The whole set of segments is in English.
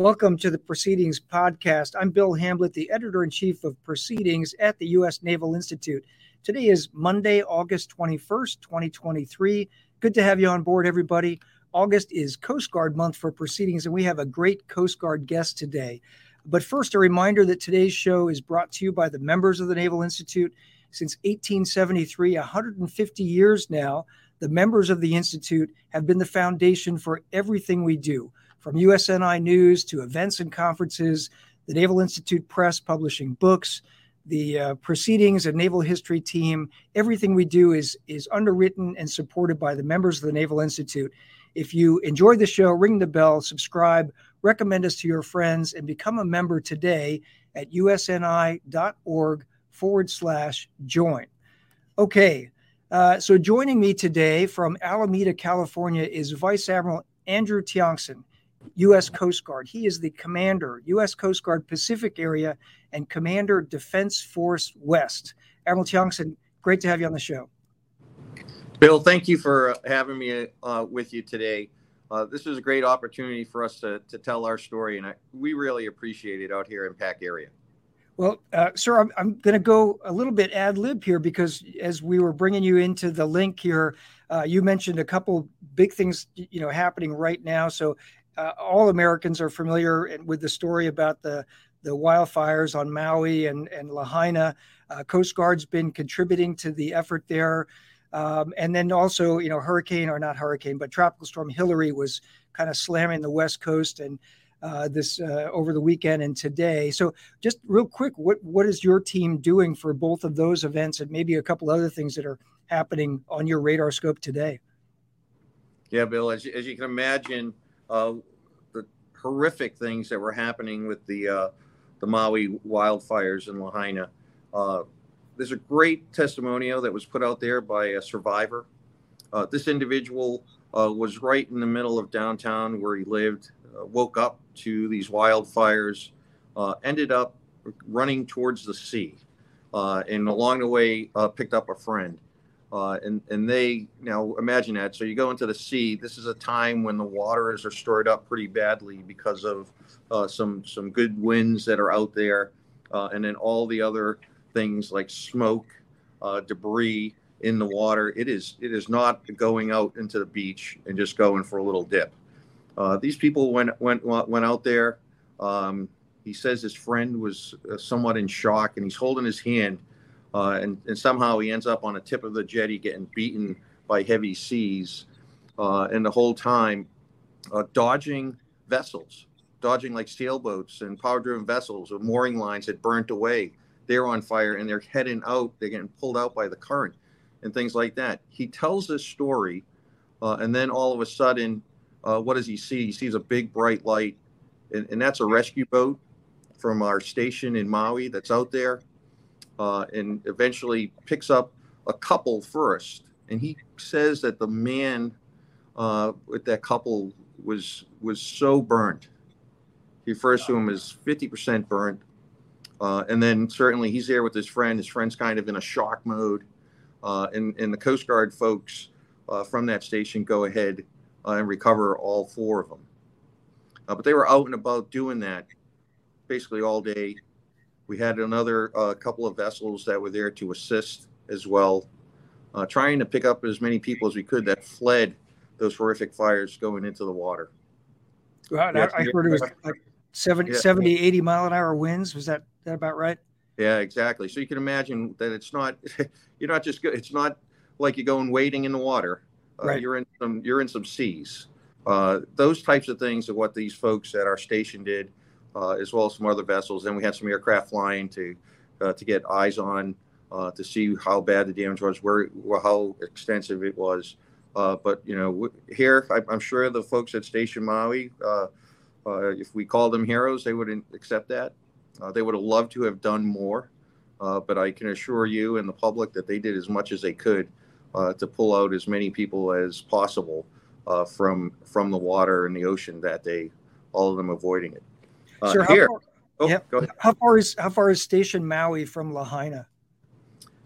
Welcome to the Proceedings podcast. I'm Bill Hamblet, the editor-in-chief of Proceedings at the U.S. Naval Institute. Today is Monday, August 21st, 2023. Good to have you on board, everybody. August is Coast Guard month for Proceedings, and we have a great Coast Guard guest today. But first, a reminder that today's show is brought to you by the members of the Naval Institute. Since 1873, 150 years now, the members of the Institute have been the foundation for everything we do. From USNI News to events and conferences, the Naval Institute Press publishing books, the Proceedings and Naval History team, everything we do is underwritten and supported by the members of the Naval Institute. If you enjoy the show, ring the bell, subscribe, recommend us to your friends, and become a member today at usni.org/join. Okay, so joining me today from Alameda, California is Vice Admiral Andrew Tiongson, U.S. Coast Guard. He is the commander, U.S. Coast Guard Pacific Area and Commander Defense Force West. Admiral Tiongson, great to have you on the show. Bill, thank you for having me with you today. This is a great opportunity for us to tell our story, and we really appreciate it out here in PAC area. Well, sir, I'm going to go a little bit ad lib here because as we were bringing you into the link here, you mentioned a couple big things, you know, happening right now. So all Americans are familiar with the story about the wildfires on Maui and Lahaina. Coast Guard's been contributing to the effort there. And then also, you know, Tropical Storm Hillary was kind of slamming the West Coast and this over the weekend and today. So just real quick, what is your team doing for both of those events and maybe a couple other things that are happening on your radar scope today? Yeah, Bill, as you can imagine, the horrific things that were happening with the Maui wildfires in Lahaina. There's a great testimonial that was put out there by a survivor. This individual was right in the middle of downtown where he lived, woke up to these wildfires, ended up running towards the sea, and along the way picked up a friend. And they, now imagine that. So you go into the sea. This is a time when the waters are stirred up pretty badly because of some good winds that are out there. And then all the other things like smoke, debris in the water. It is not going out into the beach and just going for a little dip. These people went out there. He says his friend was somewhat in shock and he's holding his hand. And somehow he ends up on the tip of the jetty getting beaten by heavy seas, and the whole time dodging vessels, dodging like sailboats and power-driven vessels with mooring lines that burnt away. They're on fire and they're heading out. They're getting pulled out by the current and things like that. He tells this story, and then all of a sudden, what does he see? He sees a big bright light, and that's a rescue boat from our station in Maui that's out there. And eventually picks up a couple first. And he says that the man with that couple was so burnt. He refers to him as 50% burnt. And then certainly he's there with his friend. His friend's kind of in a shock mode. And the Coast Guard folks from that station go ahead and recover all four of them. But they were out and about doing that basically all day. We had another couple of vessels that were there to assist as well, trying to pick up as many people as we could that fled those horrific fires going into the water. Well, yeah, I heard it was like 70, 80 mile an hour winds. Was that about right? Yeah, exactly. So you can imagine that it's not like you're going wading in the water. Right. You're in some seas. Those types of things are what these folks at our station did. As well as some other vessels. Then we had some aircraft flying to get eyes on to see how bad the damage was, how extensive it was. But, you know, here, I'm sure the folks at Station Maui, if we called them heroes, they wouldn't accept that. They would have loved to have done more. But I can assure you and the public that they did as much as they could to pull out as many people as possible from the water and the ocean that day, all of them avoiding it. Sir, how far is Station Maui from Lahaina?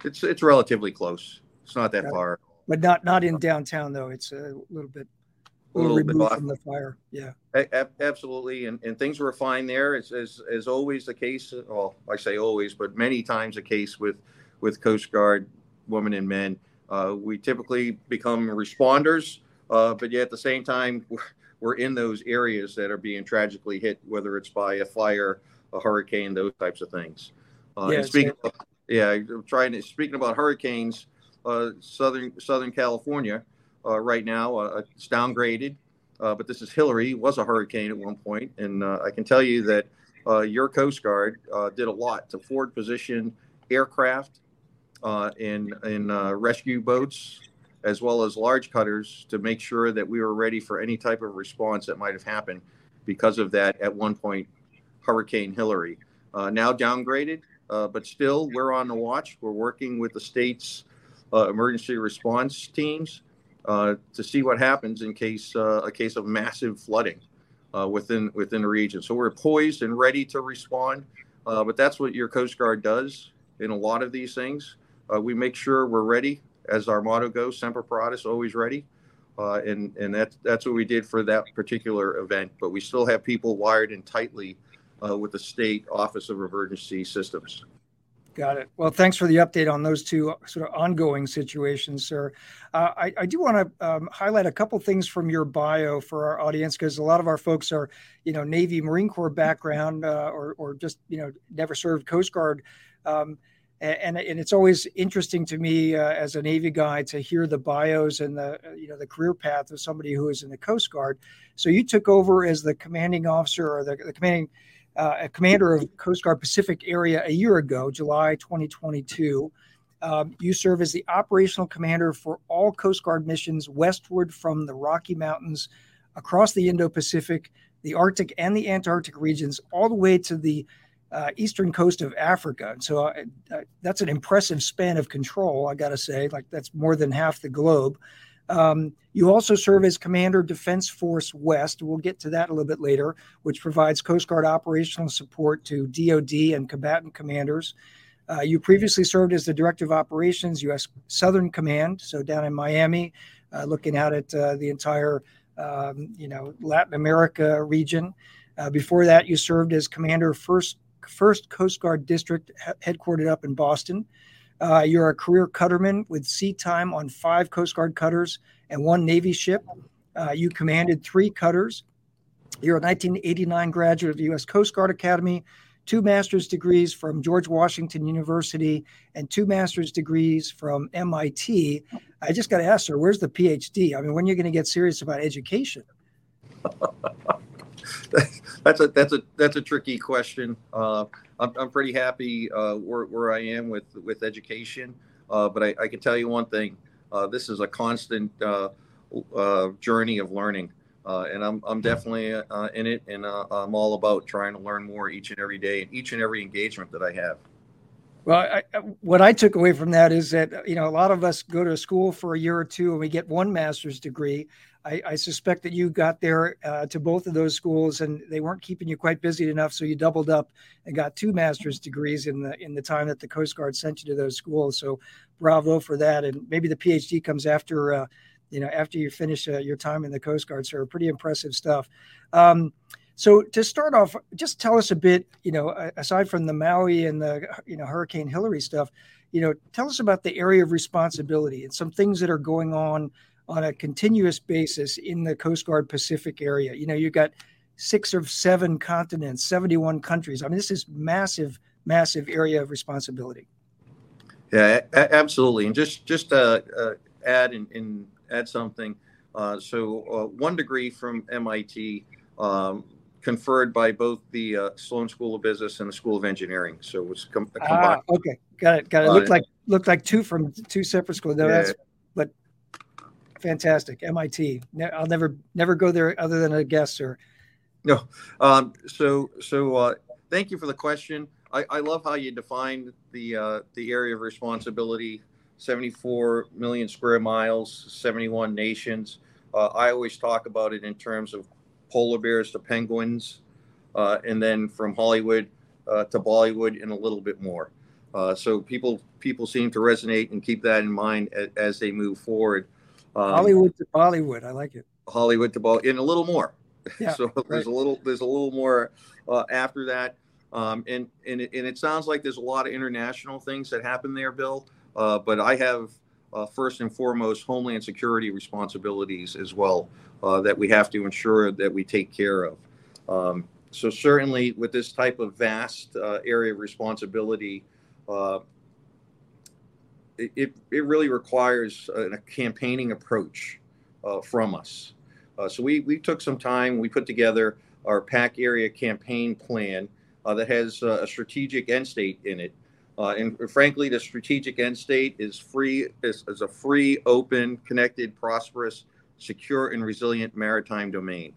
It's relatively close. It's not that far, but not in downtown though. It's a little bit. a little bit off from the fire. Yeah, absolutely. And things were fine there. It's as always the case. Well, I say always, but many times the case with Coast Guard women and men. We typically become responders, but yet at the same time, we're in those areas that are being tragically hit, whether it's by a fire, a hurricane, those types of things. Speaking about hurricanes, Southern California right now, it's downgraded, but this is Hillary, was a hurricane at one point, and I can tell you that your Coast Guard did a lot to forward position aircraft in rescue boats, as well as large cutters, to make sure that we were ready for any type of response that might have happened because of that, at one point, Hurricane Hillary. Now downgraded, but still we're on the watch. We're working with the state's emergency response teams to see what happens in case a case of massive flooding within the region. So we're poised and ready to respond, but that's what your Coast Guard does in a lot of these things. We make sure we're ready. As our motto goes, Semper Paratus, always ready. And that's what we did for that particular event. But we still have people wired in tightly with the State Office of Emergency Systems. Got it. Well, thanks for the update on those two sort of ongoing situations, sir. I do want to highlight a couple things from your bio for our audience, because a lot of our folks are, Navy, Marine Corps background or just, never served Coast Guard. And it's always interesting to me as a Navy guy to hear the bios and the career path of somebody who is in the Coast Guard. So you took over as the commanding officer or the commanding commander of Coast Guard Pacific Area a year ago, July 2022. You serve as the operational commander for all Coast Guard missions westward from the Rocky Mountains across the Indo-Pacific, the Arctic and the Antarctic regions, all the way to the eastern coast of Africa. And so that's an impressive span of control, I got to say. Like, that's more than half the globe. You also serve as Commander Defense Force West. We'll get to that a little bit later, which provides Coast Guard operational support to DOD and combatant commanders. You previously served as the Director of Operations, U.S. Southern Command, so down in Miami, looking out at the entire, Latin America region. Before that, you served as Commander First Coast Guard District, headquartered up in Boston. You're a career cutterman with sea time on 5 Coast Guard cutters and 1 Navy ship. You commanded 3 cutters. You're a 1989 graduate of the U.S. Coast Guard Academy, 2 master's degrees from George Washington University and 2 master's degrees from MIT. I just got to ask, sir, where's the PhD? I mean, when are you going to get serious about education? That's a tricky question. I'm pretty happy where I am with education, but I can tell you one thing: this is a constant journey of learning, and I'm definitely in it, and I'm all about trying to learn more each and every day, and each and every engagement that I have. Well, what I took away from that is that, a lot of us go to school for a year or two and we get 1 master's degree. I suspect that you got there to both of those schools and they weren't keeping you quite busy enough. So you doubled up and got 2 master's degrees in the time that the Coast Guard sent you to those schools. So bravo for that. And maybe the PhD comes after you finish your time in the Coast Guard, sir. Pretty impressive stuff. So to start off, just tell us a bit, aside from the Maui and the, Hurricane Hillary stuff, tell us about the area of responsibility and some things that are going on a continuous basis in the Coast Guard Pacific area. You've got 6 or 7 continents, 71 countries. I mean, this is massive, massive area of responsibility. Yeah, absolutely. And just add something. So 1 degree from MIT, conferred by both the Sloan School of Business and the School of Engineering, so it was combined. Okay, got it. Looked like 2 from 2 separate schools. No, yeah. But fantastic. MIT. I'll never go there other than a guest, sir. No. So thank you for the question. I love how you defined the area of responsibility. 74 million square miles, 71 nations. I always talk about it in terms of polar bears to penguins, and then from Hollywood to Bollywood and a little bit more. So people seem to resonate and keep that in mind as they move forward. Hollywood to Bollywood. I like it. Hollywood to Bali, and a little more. Yeah, so right. there's a little more after that. And it sounds like there's a lot of international things that happen there, Bill. But I have first and foremost homeland security responsibilities as well that we have to ensure that we take care of. So certainly with this type of vast area of responsibility, it really requires a campaigning approach from us. So we took some time. We put together our PAC area campaign plan that has a strategic end state in it. And frankly, the strategic end state is free, is a free, open, connected, prosperous, secure, and resilient maritime domain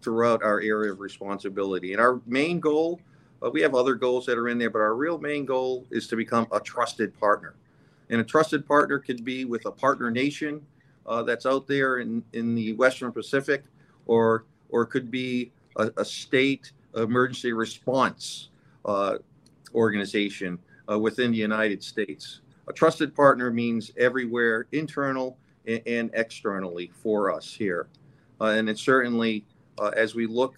throughout our area of responsibility. And our main goal, we have other goals that are in there, but our real main goal is to become a trusted partner. And a trusted partner could be with a partner nation that's out there in the Western Pacific, or could be a state emergency response organization within the United States. A trusted partner means everywhere, internal and externally for us here. And it's certainly, as we look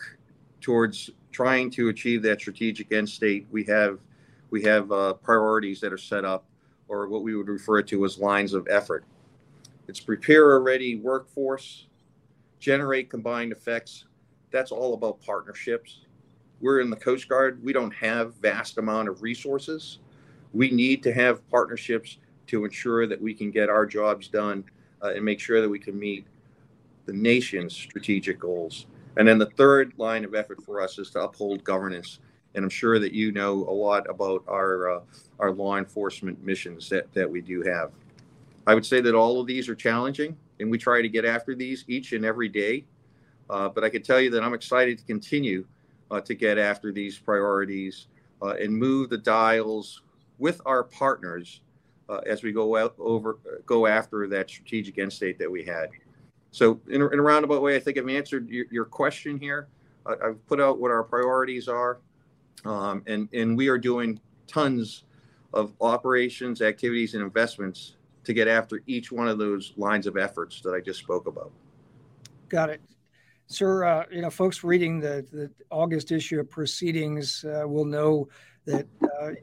towards trying to achieve that strategic end state, we have priorities that are set up, or what we would refer to as lines of effort. It's prepare a ready workforce, generate combined effects. That's all about partnerships. We're in the Coast Guard. We don't have vast amount of resources. We need to have partnerships to ensure that we can get our jobs done and make sure that we can meet the nation's strategic goals. And then the third line of effort for us is to uphold governance. And I'm sure that you know a lot about our law enforcement missions that we do have. I would say that all of these are challenging, and we try to get after these each and every day. But I can tell you that I'm excited to continue to get after these priorities and move the dials with our partners as we go after that strategic end state that we had. So in a roundabout way, I think I've answered your question here. I've put out what our priorities are. And we are doing tons of operations, activities, and investments to get after each one of those lines of efforts that I just spoke about. Got it. Sir, folks reading the August issue of Proceedings will know that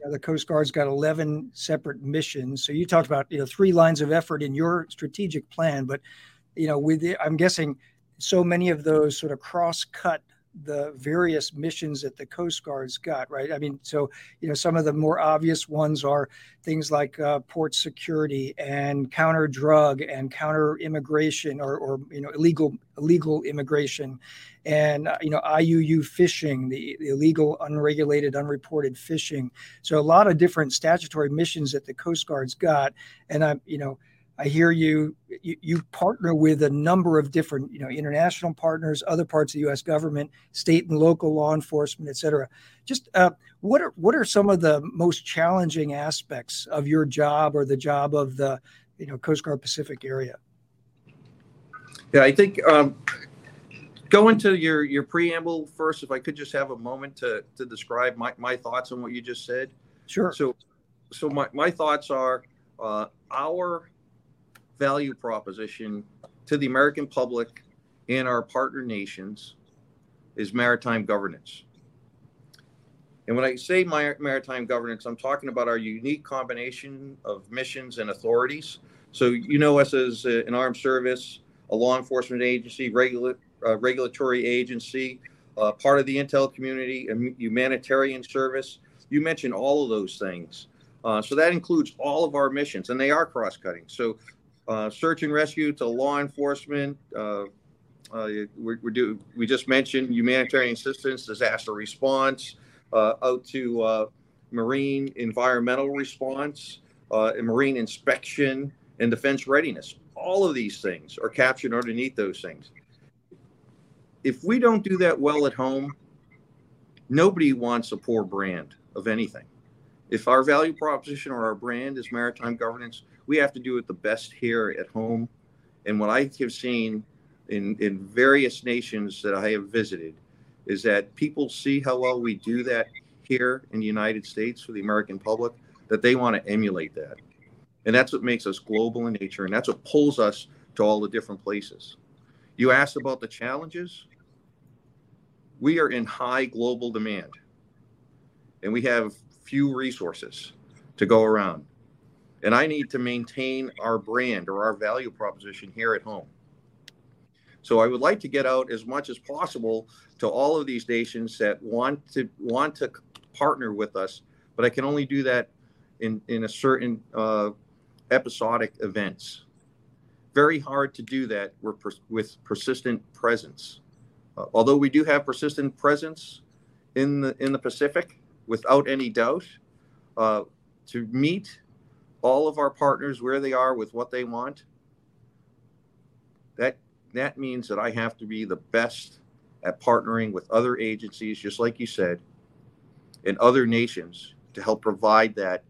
the Coast Guard's got 11 separate missions. So you talked about, three lines of effort in your strategic plan, but, I'm guessing so many of those sort of cross-cut the various missions that the Coast Guard's got, right? I mean, so, some of the more obvious ones are things like port security and counter drug and counter immigration or illegal immigration and, IUU fishing, the illegal, unregulated, unreported fishing. So a lot of different statutory missions that the Coast Guard's got. And I hear you partner with a number of different, international partners, other parts of the U.S. government, state and local law enforcement, et cetera. Just what are some of the most challenging aspects of your job or the job of the, Coast Guard Pacific area? Yeah, I think going to your preamble first, if I could just have a moment to describe my thoughts on what you just said. Sure. So my thoughts are our value proposition to the American public and our partner nations is maritime governance. And when I say maritime governance, I'm talking about our unique combination of missions and authorities. So you know us as an armed service, a law enforcement agency, regulatory agency, part of the intel community, a humanitarian service. You mentioned all of those things. So that includes all of our missions, and they are cross-cutting. So search and rescue to law enforcement. We just mentioned humanitarian assistance, disaster response, out to marine environmental response, and marine inspection and defense readiness. All of these things are captured underneath those things. If we don't do that well at home, nobody wants a poor brand of anything. If our value proposition or our brand is maritime governance, we have to do it the best here at home. And what I have seen in various nations that I have visited is that people see how well we do that here in the United States for the American public, that they want to emulate that. And that's what makes us global in nature. And that's what pulls us to all the different places. You asked about the challenges. We are in high global demand, and we have few resources to go around. And I need to maintain our brand or our value proposition here at home. So I would like to get out as much as possible to all of these nations that want to partner with us, but I can only do that in a certain episodic events. Very hard to do that with persistent presence. Although we do have persistent presence in the Pacific, without any doubt, to meet all of our partners where they are with what they want, that means that I have to be the best at partnering with other agencies, just like you said, and other nations to help provide that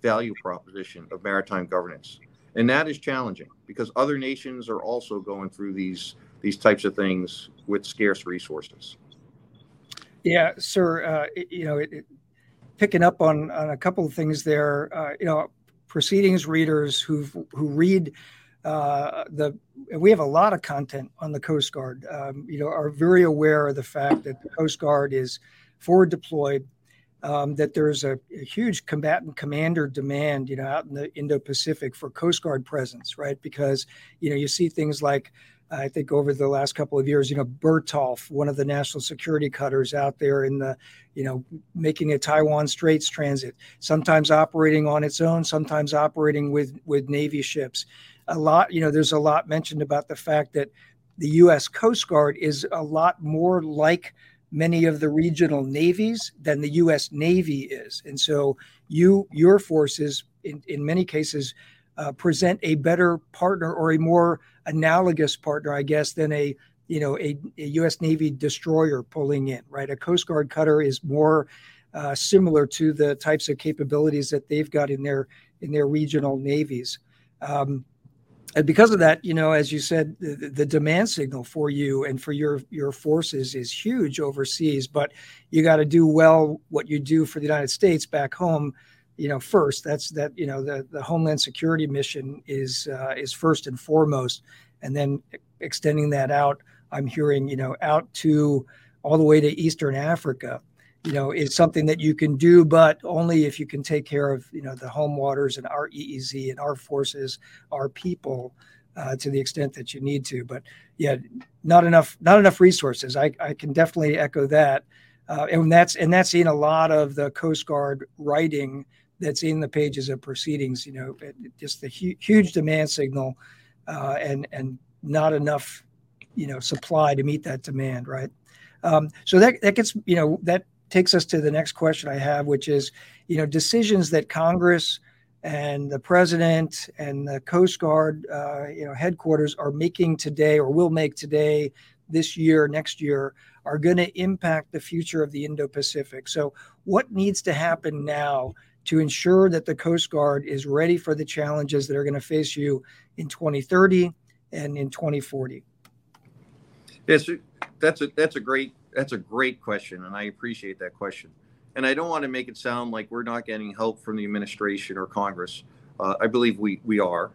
value proposition of maritime governance. And that is challenging because other nations are also going through these types of things with scarce resources. Yeah, sir, picking up on a couple of things there, proceedings readers who read we have a lot of content on the Coast Guard, are very aware of the fact that the Coast Guard is forward deployed, that there's a huge combatant commander demand, out in the Indo-Pacific for Coast Guard presence, right? Because, you see things like, I think over the last couple of years, Bertolf, one of the national security cutters out there in the, making a Taiwan Straits transit, sometimes operating on its own, sometimes operating with Navy ships. A lot, there's a lot mentioned about the fact that the U.S. Coast Guard is a lot more like many of the regional navies than the U.S. Navy is. And so your forces, in many cases, present a better partner or a more analogous partner, I guess, than a U.S. Navy destroyer pulling in, right? A Coast Guard cutter is more similar to the types of capabilities that they've got in their regional navies. And because of that, as you said, the demand signal for you and for your forces is huge overseas, but you got to do well what you do for the United States back home. First, the Homeland Security mission is first and foremost, and then extending that out, I'm hearing, out to all the way to Eastern Africa, is something that you can do, but only if you can take care of, the home waters and our EEZ and our forces, our people, to the extent that you need to. But yeah, not enough resources. I can definitely echo that, and that's in a lot of the Coast Guard writing that's in the pages of proceedings, just the huge demand signal and not enough, supply to meet that demand, right? So that gets, that takes us to the next question I have, which is, decisions that Congress and the President and the Coast Guard, headquarters are making today or will make today, this year, next year, are going to impact the future of the Indo-Pacific. So what needs to happen now to ensure that the Coast Guard is ready for the challenges that are going to face you in 2030 and in 2040? Yes, that's a great question, and I appreciate that question. And I don't want to make it sound like we're not getting help from the administration or Congress. I believe we are.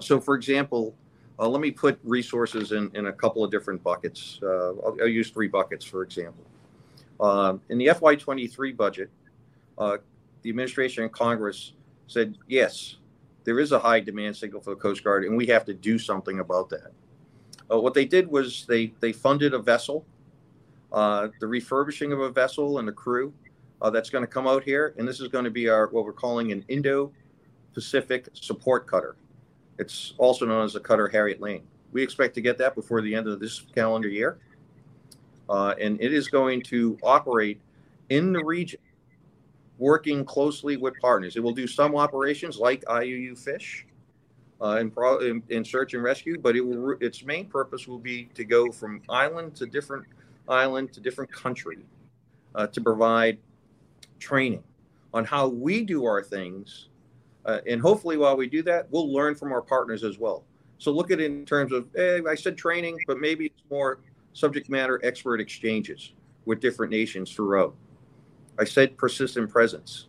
So, for example, let me put resources in a couple of different buckets. I'll use three buckets, for example. In the FY23 budget, the administration and Congress said, yes, there is a high demand signal for the Coast Guard, and we have to do something about that. What they did was they funded a vessel, the refurbishing of a vessel and a crew that's going to come out here. And this is going to be what we're calling an Indo-Pacific support cutter. It's also known as the cutter Harriet Lane. We expect to get that before the end of this calendar year. And it is going to operate in the region, working closely with partners. It will do some operations like IUU fish in search and rescue, but its main purpose will be to go from island to different country to provide training on how we do our things. And hopefully while we do that, we'll learn from our partners as well. So look at it in terms of, I said training, but maybe it's more subject matter expert exchanges with different nations throughout. I said persistent presence.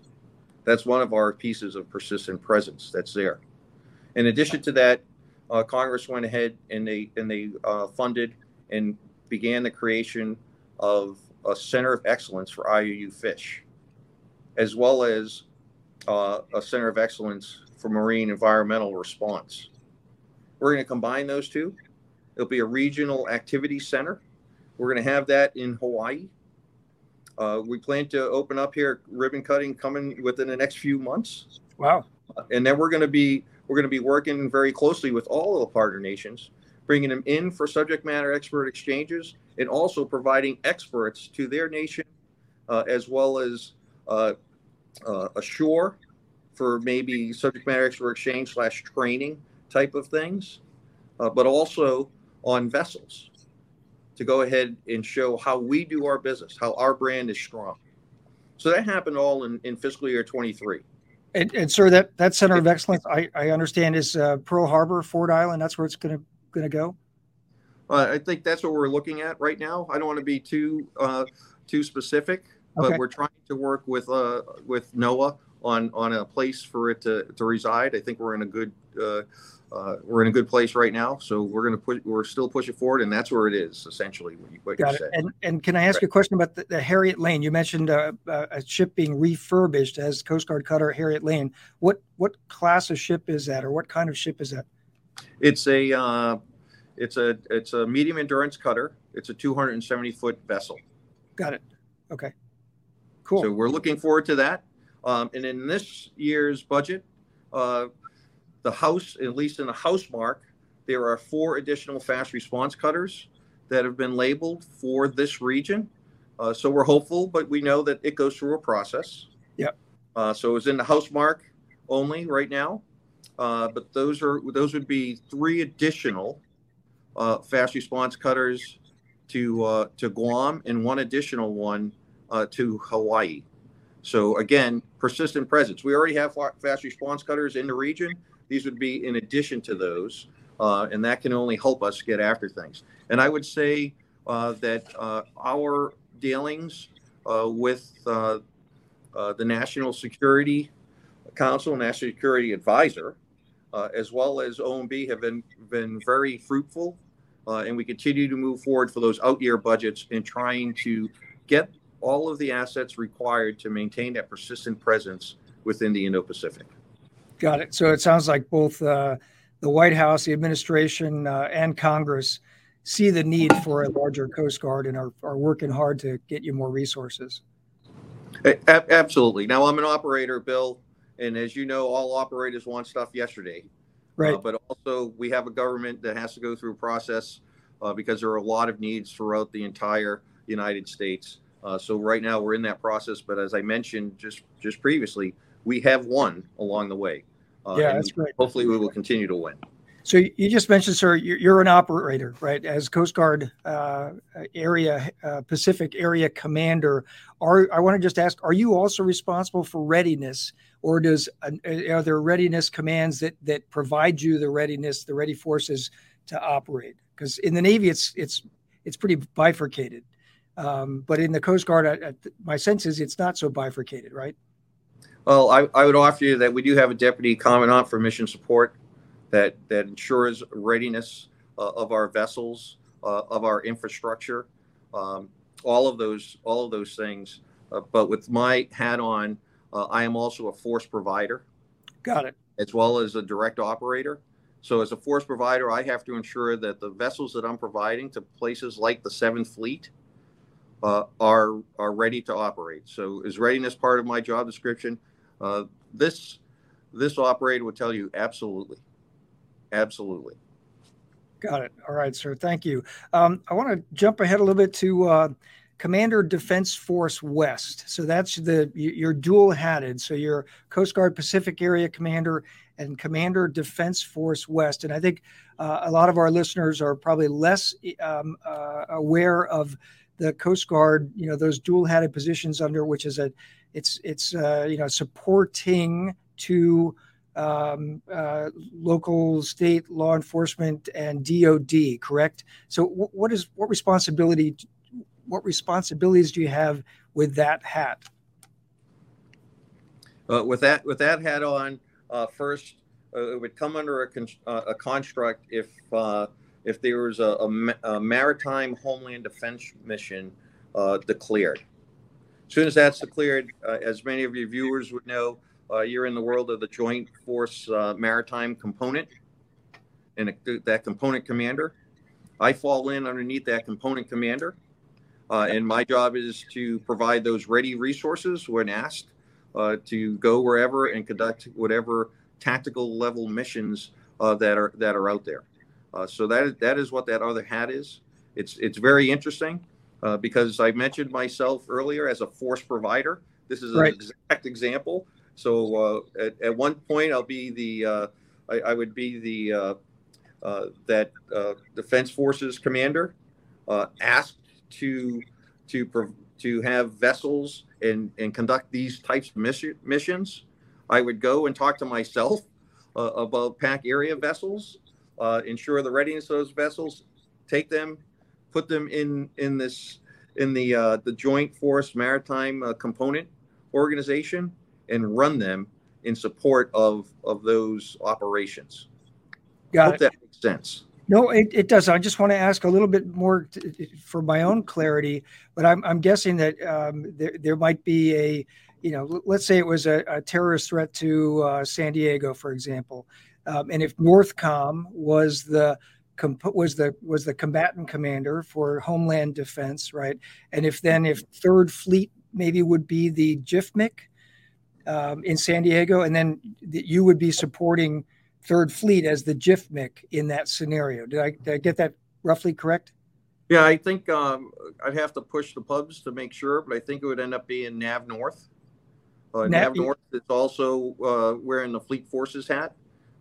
That's one of our pieces of persistent presence that's there. In addition to that, Congress went ahead and they funded and began the creation of a Center of Excellence for IUU fish, as well as a Center of Excellence for Marine Environmental Response. We're going to combine those two. It'll be a regional activity center. We're going to have that in Hawaii. We plan to open up here, ribbon cutting coming within the next few months. Wow. And then we're going to be working very closely with all of the partner nations, bringing them in for subject matter expert exchanges, and also providing experts to their nation, as well as ashore for maybe subject matter expert exchange / training type of things, but also on vessels to go ahead and show how we do our business, how our brand is strong. So that happened all in fiscal year 23. And sir, that Center of Excellence, I understand, is Pearl Harbor, Fort Island. That's where it's going to go. I think that's what we're looking at right now. I don't want to be too specific, but okay. We're trying to work with NOAA on a place for it to reside. I think we're in a good place right now. So we're still pushing forward, and that's where it is essentially. What you said. And can I ask you a question about the Harriet Lane? You mentioned a ship being refurbished as Coast Guard cutter Harriet Lane. What class of ship is that, or what kind of ship is that? It's a medium endurance cutter. It's a 270-foot vessel. Got it. Okay. Cool. So we're looking forward to that. And in this year's budget, the House, at least in the House mark, there are 4 additional fast response cutters that have been labeled for this region. So we're hopeful, but we know that it goes through a process. Yep. So it's in the House mark only right now. But those would be 3 additional fast response cutters to Guam, and 1 additional one to Hawaii. So again, persistent presence. We already have fast response cutters in the region. These would be in addition to those, and that can only help us get after things. And I would say that our dealings with the National Security Council, National Security Advisor, as well as OMB, have been very fruitful, and we continue to move forward for those out-year budgets in trying to get all of the assets required to maintain that persistent presence within the Indo-Pacific. Got it. So it sounds like both the White House, the administration, and Congress see the need for a larger Coast Guard and are working hard to get you more resources. Absolutely. Now, I'm an operator, Bill. And as you know, all operators want stuff yesterday. Right. But also we have a government that has to go through a process because there are a lot of needs throughout the entire United States. So right now we're in that process. But as I mentioned just previously, we have won along the way. Yeah, that's great. Hopefully we will continue to win. So you just mentioned, sir, you're an operator, right? As Coast Guard Pacific Area Commander, I want to just ask, are you also responsible for readiness, or are there readiness commands that provide you the ready forces to operate? Because in the Navy, it's pretty bifurcated, but in the Coast Guard, my sense is it's not so bifurcated, right? Well, I would offer you that we do have a deputy commandant for mission support that ensures readiness of our vessels, of our infrastructure, all of those things. But with my hat on, I am also a force provider. Got it. As well as a direct operator. So as a force provider, I have to ensure that the vessels that I'm providing to places like the 7th Fleet are ready to operate. So is readiness part of my job description? This operator would tell you absolutely. Absolutely. Got it. All right, sir. Thank you. I want to jump ahead a little bit to Commander Defense Force West. So that's you're dual-hatted. So you're Coast Guard Pacific Area Commander and Commander Defense Force West. And I think a lot of our listeners are probably less aware of the Coast Guard, those dual-hatted positions under which is supporting to local, state law enforcement and DOD, correct? So, what responsibilities do you have with that hat? With that hat on, first it would come under a construct if there was a maritime homeland defense mission declared. As soon as that's declared, as many of your viewers would know, you're in the world of the Joint Force Maritime Component and that component commander. I fall in underneath that component commander, and my job is to provide those ready resources when asked to go wherever and conduct whatever tactical level missions that are out there. So that is what that other hat is. It's very interesting because I mentioned myself earlier as a force provider. This is an exact example. So at one point I'll be the I would be the Defense Forces commander, asked to have vessels and conduct these types of missions. I would go and talk to myself about PAC area vessels, ensure the readiness of those vessels, take them, put them in the Joint Force Maritime Component Organization, and run them in support of those operations. Got it. Hope that makes sense. No, it does. I just want to ask a little bit more for my own clarity, but I'm guessing that there might be a, you know, let's say it was a terrorist threat to San Diego, for example, and if NORTHCOM was the combatant commander for Homeland Defense, right? And if Third Fleet maybe would be the JIFMIC in San Diego, and then you would be supporting Third Fleet as the JIFMIC in that scenario. Did I get that roughly correct? Yeah, I think I'd have to push the pubs to make sure, but I think it would end up being NAV North. NAV North is also wearing the Fleet Forces hat.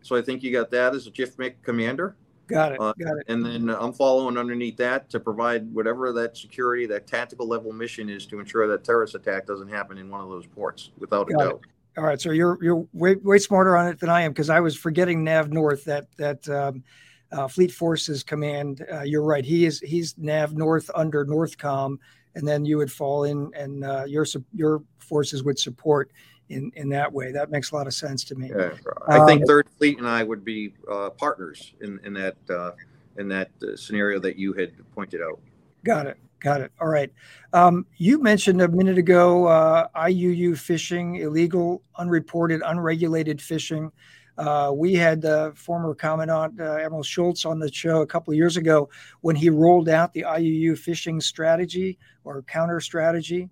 So I think you got that as a JIFMIC commander. Got it, got it. And then I'm following underneath that to provide whatever that security, that tactical level mission is to ensure that terrorist attack doesn't happen in one of those ports, without a doubt. All right, so you're way smarter on it than I am, because I was forgetting NAV North, that Fleet Forces Command. You're right. He's NAV North under NORTHCOM, and then you would fall in, and your forces would support in that way. That makes a lot of sense to me. Yeah, I think Third Fleet and I would be partners in that scenario that you had pointed out. Got it. Got it. All right. You mentioned a minute ago IUU fishing, illegal, unreported, unregulated fishing. We had former Commandant Admiral Schultz on the show a couple of years ago when he rolled out the IUU fishing strategy or counter strategy.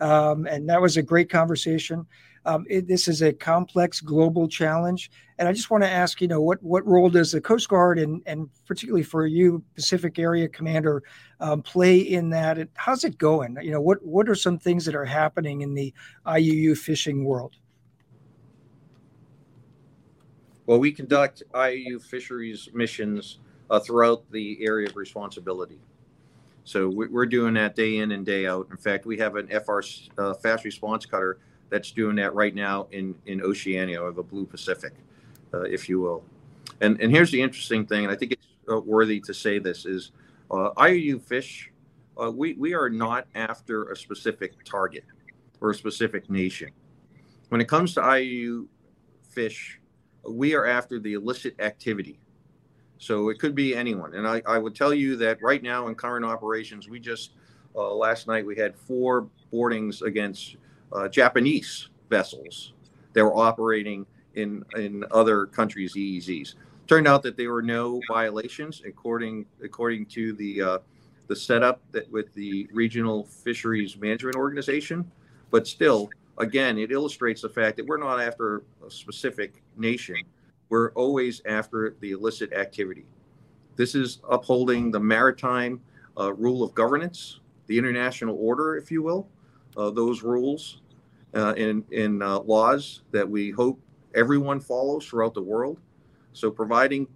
And that was a great conversation. This is a complex global challenge. And I just want to ask, you know, what role does the Coast Guard and particularly for you, Pacific Area Commander, play in that? And how's it going? You know, what are some things that are happening in the IUU fishing world? Well, we conduct IUU fisheries missions throughout the area of responsibility. So we're doing that day in and day out. In fact, we have an FR fast response cutter that's doing that right now in Oceania, or the Blue Pacific, if you will. And here's the interesting thing, and I think it's worthy to say this, is IUU fish, we are not after a specific target or a specific nation. When it comes to IUU fish, we are after the illicit activity. So it could be anyone. And I would tell you that right now in current operations, we just, last night we had 4 boardings against Japanese vessels that were operating in other countries' EEZs. Turned out that there were no violations according to the setup that with the Regional Fisheries Management Organization. But still, again, it illustrates the fact that we're not after a specific nation. We're always after the illicit activity. This is upholding the maritime rule of governance, the international order, if you will. Those rules and laws that we hope everyone follows throughout the world. So providing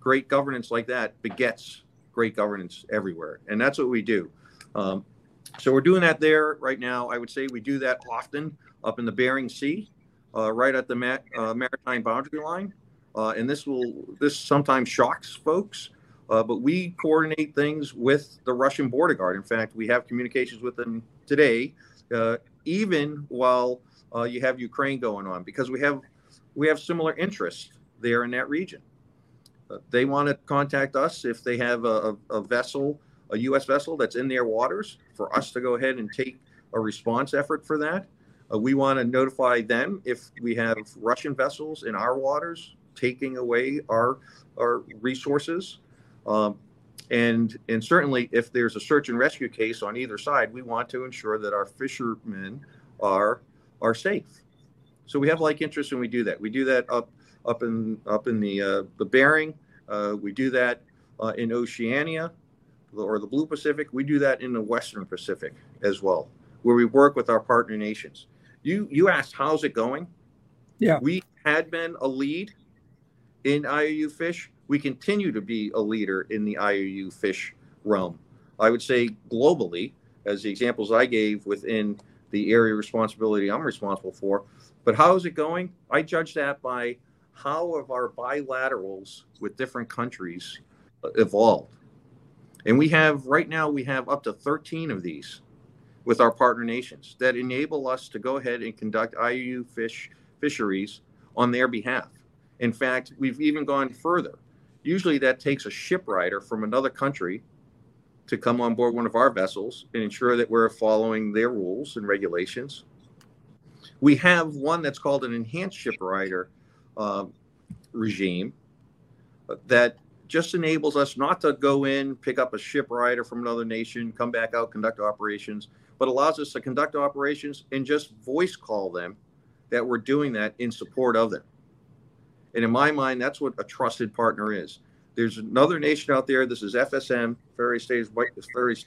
great governance like that begets great governance everywhere. And that's what we do. So we're doing that there right now. I would say we do that often up in the Bering Sea, right at the maritime boundary line. And this sometimes shocks folks. But we coordinate things with the Russian border guard. In fact, we have communications with them today, even while you have Ukraine going on, because we have similar interests there in that region. They want to contact us if they have a vessel, a U.S. vessel that's in their waters, for us to go ahead and take a response effort for that. We want to notify them if we have Russian vessels in our waters taking away our resources. And certainly if there's a search and rescue case on either side, we want to ensure that our fishermen are safe. So we have like interests, and we do that. We do that up in the Bering. We do that in Oceania or the Blue Pacific. We do that in the Western Pacific as well, where we work with our partner nations. You asked, how's it going? Yeah. We had been a lead in IUU fish. We continue to be a leader in the IUU fish realm. I would say globally, as the examples I gave within the area responsibility I'm responsible for. But how is it going? I judge that by how have our bilaterals with different countries evolved. And we have, right now, we have up to 13 of these with our partner nations that enable us to go ahead and conduct IUU fisheries on their behalf. In fact, we've even gone further. Usually that takes a ship rider from another country to come on board one of our vessels and ensure that we're following their rules and regulations. We have one that's called an enhanced ship rider regime that just enables us not to go in, pick up a ship rider from another nation, come back out, conduct operations, but allows us to conduct operations and just voice call them that we're doing that in support of them. And in my mind, that's what a trusted partner is. There's another nation out there, this is FSM, Federated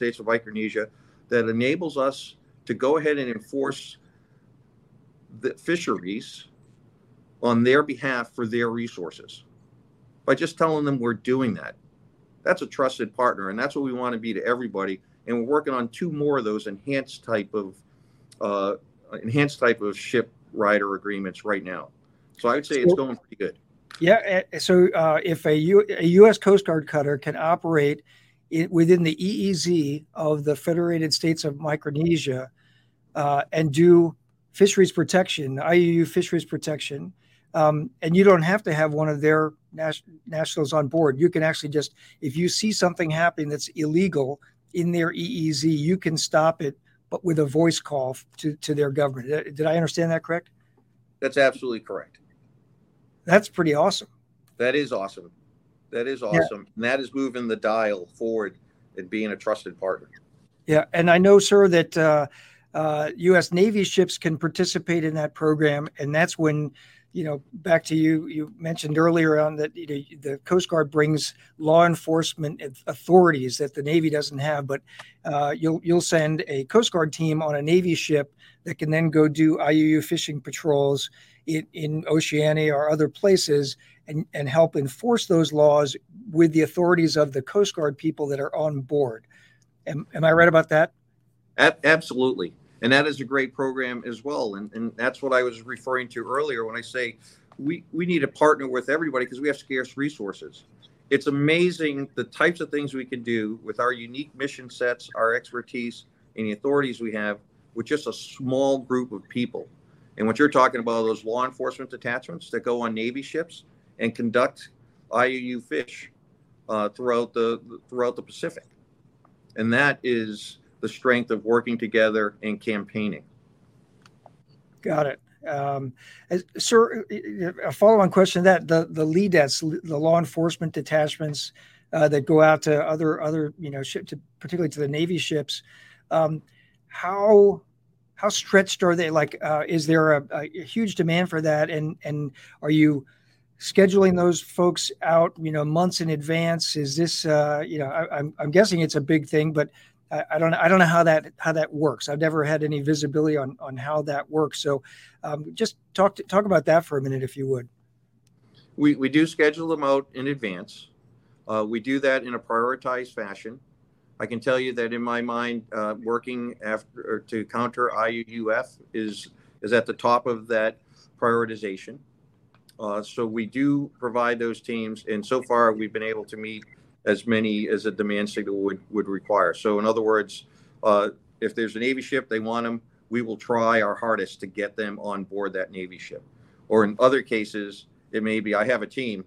States of Micronesia, that enables us to go ahead and enforce the fisheries on their behalf for their resources by just telling them we're doing that. That's a trusted partner, and that's what we want to be to everybody. And we're working on two more of those enhanced type of ship rider agreements right now. So I would say it's going pretty good. Yeah. So if a U.S. Coast Guard cutter can operate within the EEZ of the Federated States of Micronesia and do fisheries protection, IUU fisheries protection, and you don't have to have one of their nationals on board. You can actually just, if you see something happening that's illegal in their EEZ, you can stop it, but with a voice call to their government. Did I understand that correct? That's absolutely correct. That's pretty awesome. That is awesome. Yeah. And that is moving the dial forward and being a trusted partner. Yeah. And I know, sir, that U.S. Navy ships can participate in that program. And that's when, you know, back to you mentioned earlier on that, you know, the Coast Guard brings law enforcement authorities that the Navy doesn't have. But you'll send a Coast Guard team on a Navy ship that can then go do IUU fishing patrols in Oceania or other places and help enforce those laws with the authorities of the Coast Guard people that are on board. Am I right about that? Absolutely. And that is a great program as well. And that's what I was referring to earlier when I say we need to partner with everybody because we have scarce resources. It's amazing the types of things we can do with our unique mission sets, our expertise, and the authorities we have with just a small group of people. And what you're talking about, those law enforcement detachments that go on Navy ships and conduct IUU fish throughout the Pacific. And that is the strength of working together and campaigning. Got it. Sir, a follow-on question to that, the LEDATs, the law enforcement detachments that go out to other ships, particularly to the Navy ships, how stretched are they? Like, is there a huge demand for that? And are you scheduling those folks out, months in advance? Is this, I'm guessing it's a big thing, but I don't know how that works. I've never had any visibility on how that works. So just talk about that for a minute, if you would. We do schedule them out in advance. We do that in a prioritized fashion. I can tell you that in my mind, working to counter IUUF is at the top of that prioritization. So we do provide those teams, and so far we've been able to meet as many as a demand signal would require. So in other words, if there's a Navy ship, they want them, we will try our hardest to get them on board that Navy ship. Or in other cases, It may be, I have a team.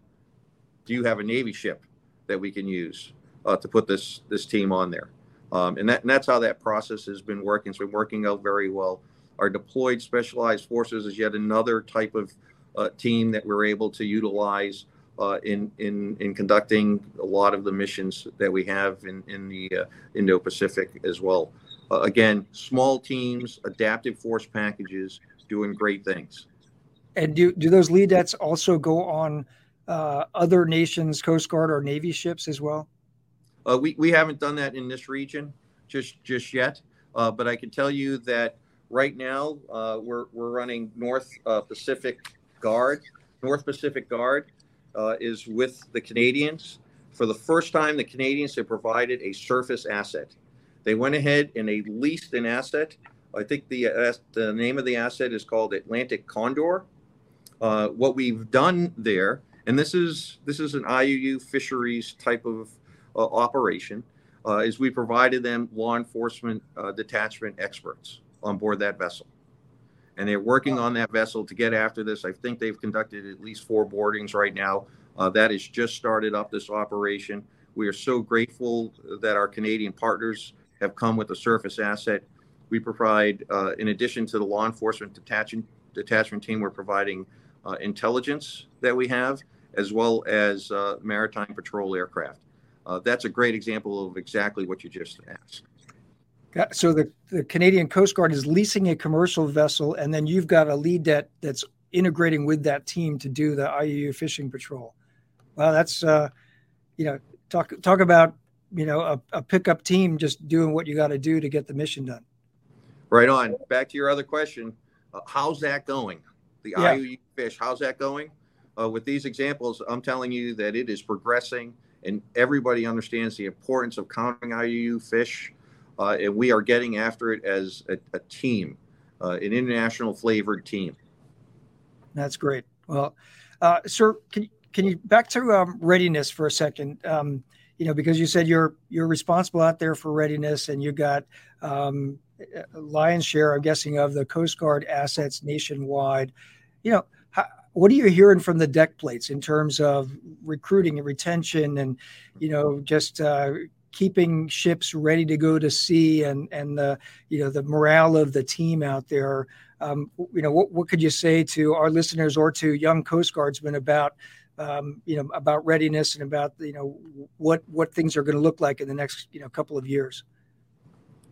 Do you have a Navy ship that we can use to put this team on there? And that's how that process has been working. It's been working out very well. Our deployed specialized forces is yet another type of team that we're able to utilize in conducting a lot of the missions that we have in the Indo-Pacific as well. Again, small teams, adaptive force packages, doing great things. And do those leadettes also go on other nations' Coast Guard or Navy ships as well? We haven't done that in this region just yet, but I can tell you that right now we're running North Pacific Guard is with the Canadians. For the first time, the Canadians have provided a surface asset. They went ahead and they leased an asset. I think the name of the asset is called Atlantic Condor. What we've done there, and this is an IUU fisheries type of operation, is we provided them law enforcement detachment experts on board that vessel. And they're working on that vessel to get after this. I think they've conducted at least 4 boardings right now. That has just started up, this operation. We are so grateful that our Canadian partners have come with a surface asset. We provide, in addition to the law enforcement detachment team, we're providing intelligence that we have, as well as maritime patrol aircraft. That's a great example of exactly what you just asked. So the Canadian Coast Guard is leasing a commercial vessel, and then you've got a leadette that's integrating with that team to do the IUU fishing patrol. Well, that's, talk about, a pickup team just doing what you got to do to get the mission done. Right on. Back to your other question. How's that going? The IUU fish, how's that going? With these examples, I'm telling you that it is progressing, and everybody understands the importance of counting IUU fish. And we are getting after it as a team, an international flavored team. That's great. Well, sir, can you back to readiness for a second? Because you said you're responsible out there for readiness, and you got lion's share, I'm guessing, of the Coast Guard assets nationwide. What are you hearing from the deck plates in terms of recruiting and retention, and just keeping ships ready to go to sea, and the the morale of the team out there? What could you say to our listeners or to young Coast Guardsmen about about readiness and about what things are going to look like in the next couple of years?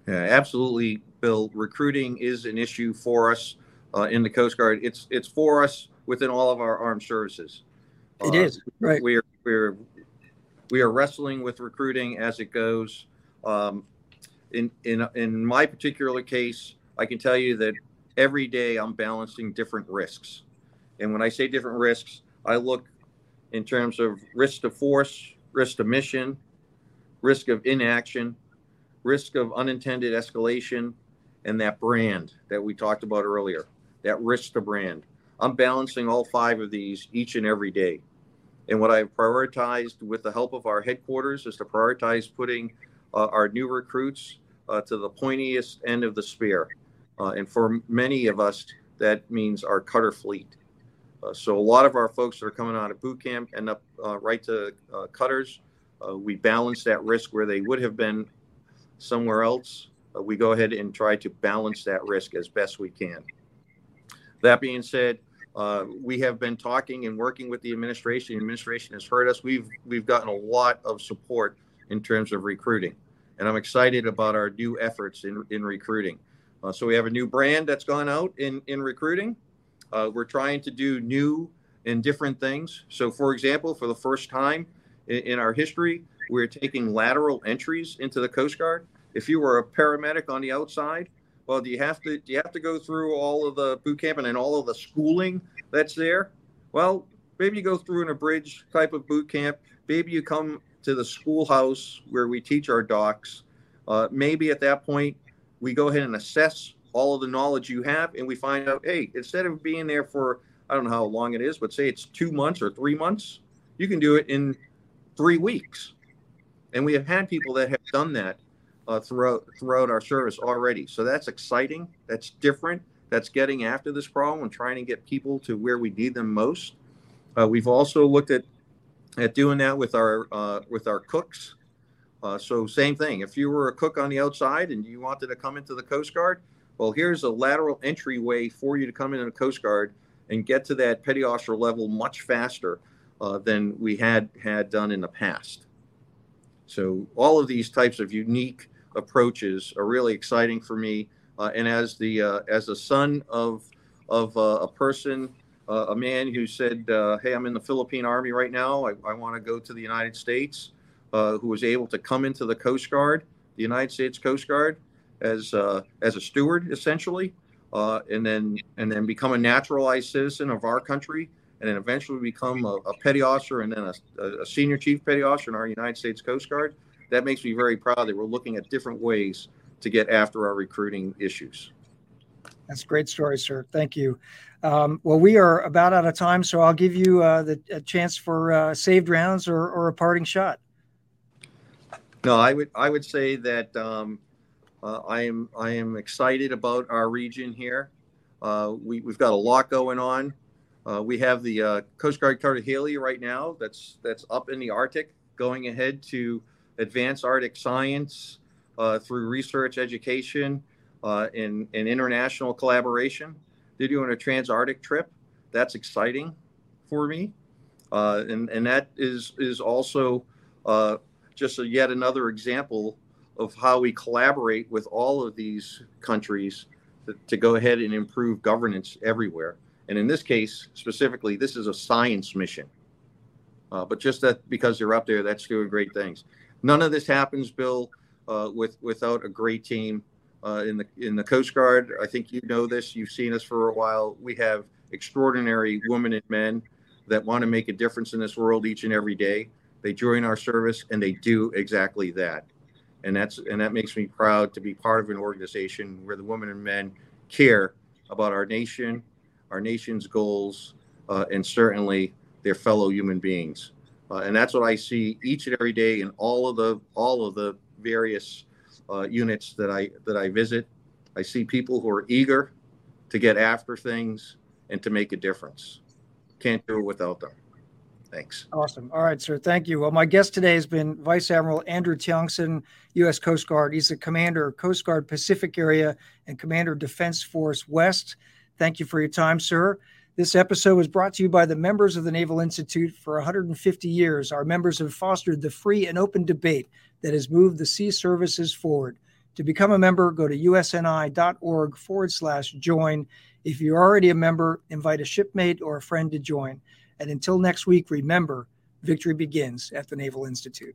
Yeah, absolutely, Bill. Recruiting is an issue for us in the Coast Guard. It's for us within all of our armed services. It is right. We are wrestling with recruiting as it goes. In my particular case, I can tell you that every day I'm balancing different risks. And when I say different risks, I look in terms of risk to force, risk to mission, risk of inaction, risk of unintended escalation, and that brand that we talked about earlier, that risk to brand. I'm balancing all 5 of these each and every day. And what I've prioritized with the help of our headquarters is to prioritize putting our new recruits to the pointiest end of the spear. And for many of us, that means our cutter fleet. So a lot of our folks that are coming out of boot camp end up right to cutters. We balance that risk where they would have been somewhere else. We go ahead and try to balance that risk as best we can. That being said, we have been talking and working with the administration. The administration has heard us. We've gotten a lot of support in terms of recruiting, and I'm excited about our new efforts in recruiting. So we have a new brand that's gone out in recruiting. We're trying to do new and different things. So, for example, for the first time in our history, we're taking lateral entries into the Coast Guard. If you were a paramedic on the outside, well, do you have to go through all of the boot camp and all of the schooling that's there? Well, maybe you go through an abridged type of boot camp. Maybe you come to the schoolhouse where we teach our docs. Maybe at that point, we go ahead and assess all of the knowledge you have, and we find out, hey, instead of being there for, I don't know how long it is, but say it's 2 months or 3 months, you can do it in 3 weeks. And we have had people that have done that throughout our service already. So that's exciting. That's different. That's getting after this problem and trying to get people to where we need them most. We've also looked at doing that with our cooks. So same thing. If you were a cook on the outside and you wanted to come into the Coast Guard, well, here's a lateral entryway for you to come into the Coast Guard and get to that petty officer level much faster than we had done in the past. So all of these types of unique approaches are really exciting for me. And as the son of a person, a man who said, hey, I'm in the Philippine Army right now. I want to go to the United States, who was able to come into the Coast Guard, the United States Coast Guard, as a steward, essentially, and then become a naturalized citizen of our country, and then eventually become a petty officer and then a senior chief petty officer in our United States Coast Guard. That makes me very proud that we're looking at different ways to get after our recruiting issues. That's a great story, sir. Thank you. Well, we are about out of time, so I'll give you a chance for saved rounds or a parting shot. No, I would say that I am excited about our region here. We've got a lot going on. We have the Coast Guard Cutter Haley right now. That's up in the Arctic, going ahead to advance Arctic science through research, education, and international collaboration. They're doing a trans-Arctic trip. That's exciting for me. And that is also just yet another example of how we collaborate with all of these countries to go ahead and improve governance everywhere. And in this case, specifically, this is a science mission. But just that because they're up there, that's doing great things. None of this happens, Bill, without a great team. In the Coast Guard, I think you know this. You've seen us for a while. We have extraordinary women and men that want to make a difference in this world each and every day. They join our service and they do exactly that. And that makes me proud to be part of an organization where the women and men care about our nation, our nation's goals, and certainly their fellow human beings. And that's what I see each and every day in all of the various units that I visit. I see people who are eager to get after things and to make a difference. Can't do it without them. Thanks. Awesome. All right, sir. Thank you. Well, my guest today has been Vice Admiral Andrew Tiongson, U.S. Coast Guard. He's the commander of Coast Guard Pacific Area and commander of Defense Force West. Thank you for your time, sir. This episode was brought to you by the members of the Naval Institute for 150 years. Our members have fostered the free and open debate that has moved the sea services forward. To become a member, go to usni.org/join. If you're already a member, invite a shipmate or a friend to join. And until next week, remember, victory begins at the Naval Institute.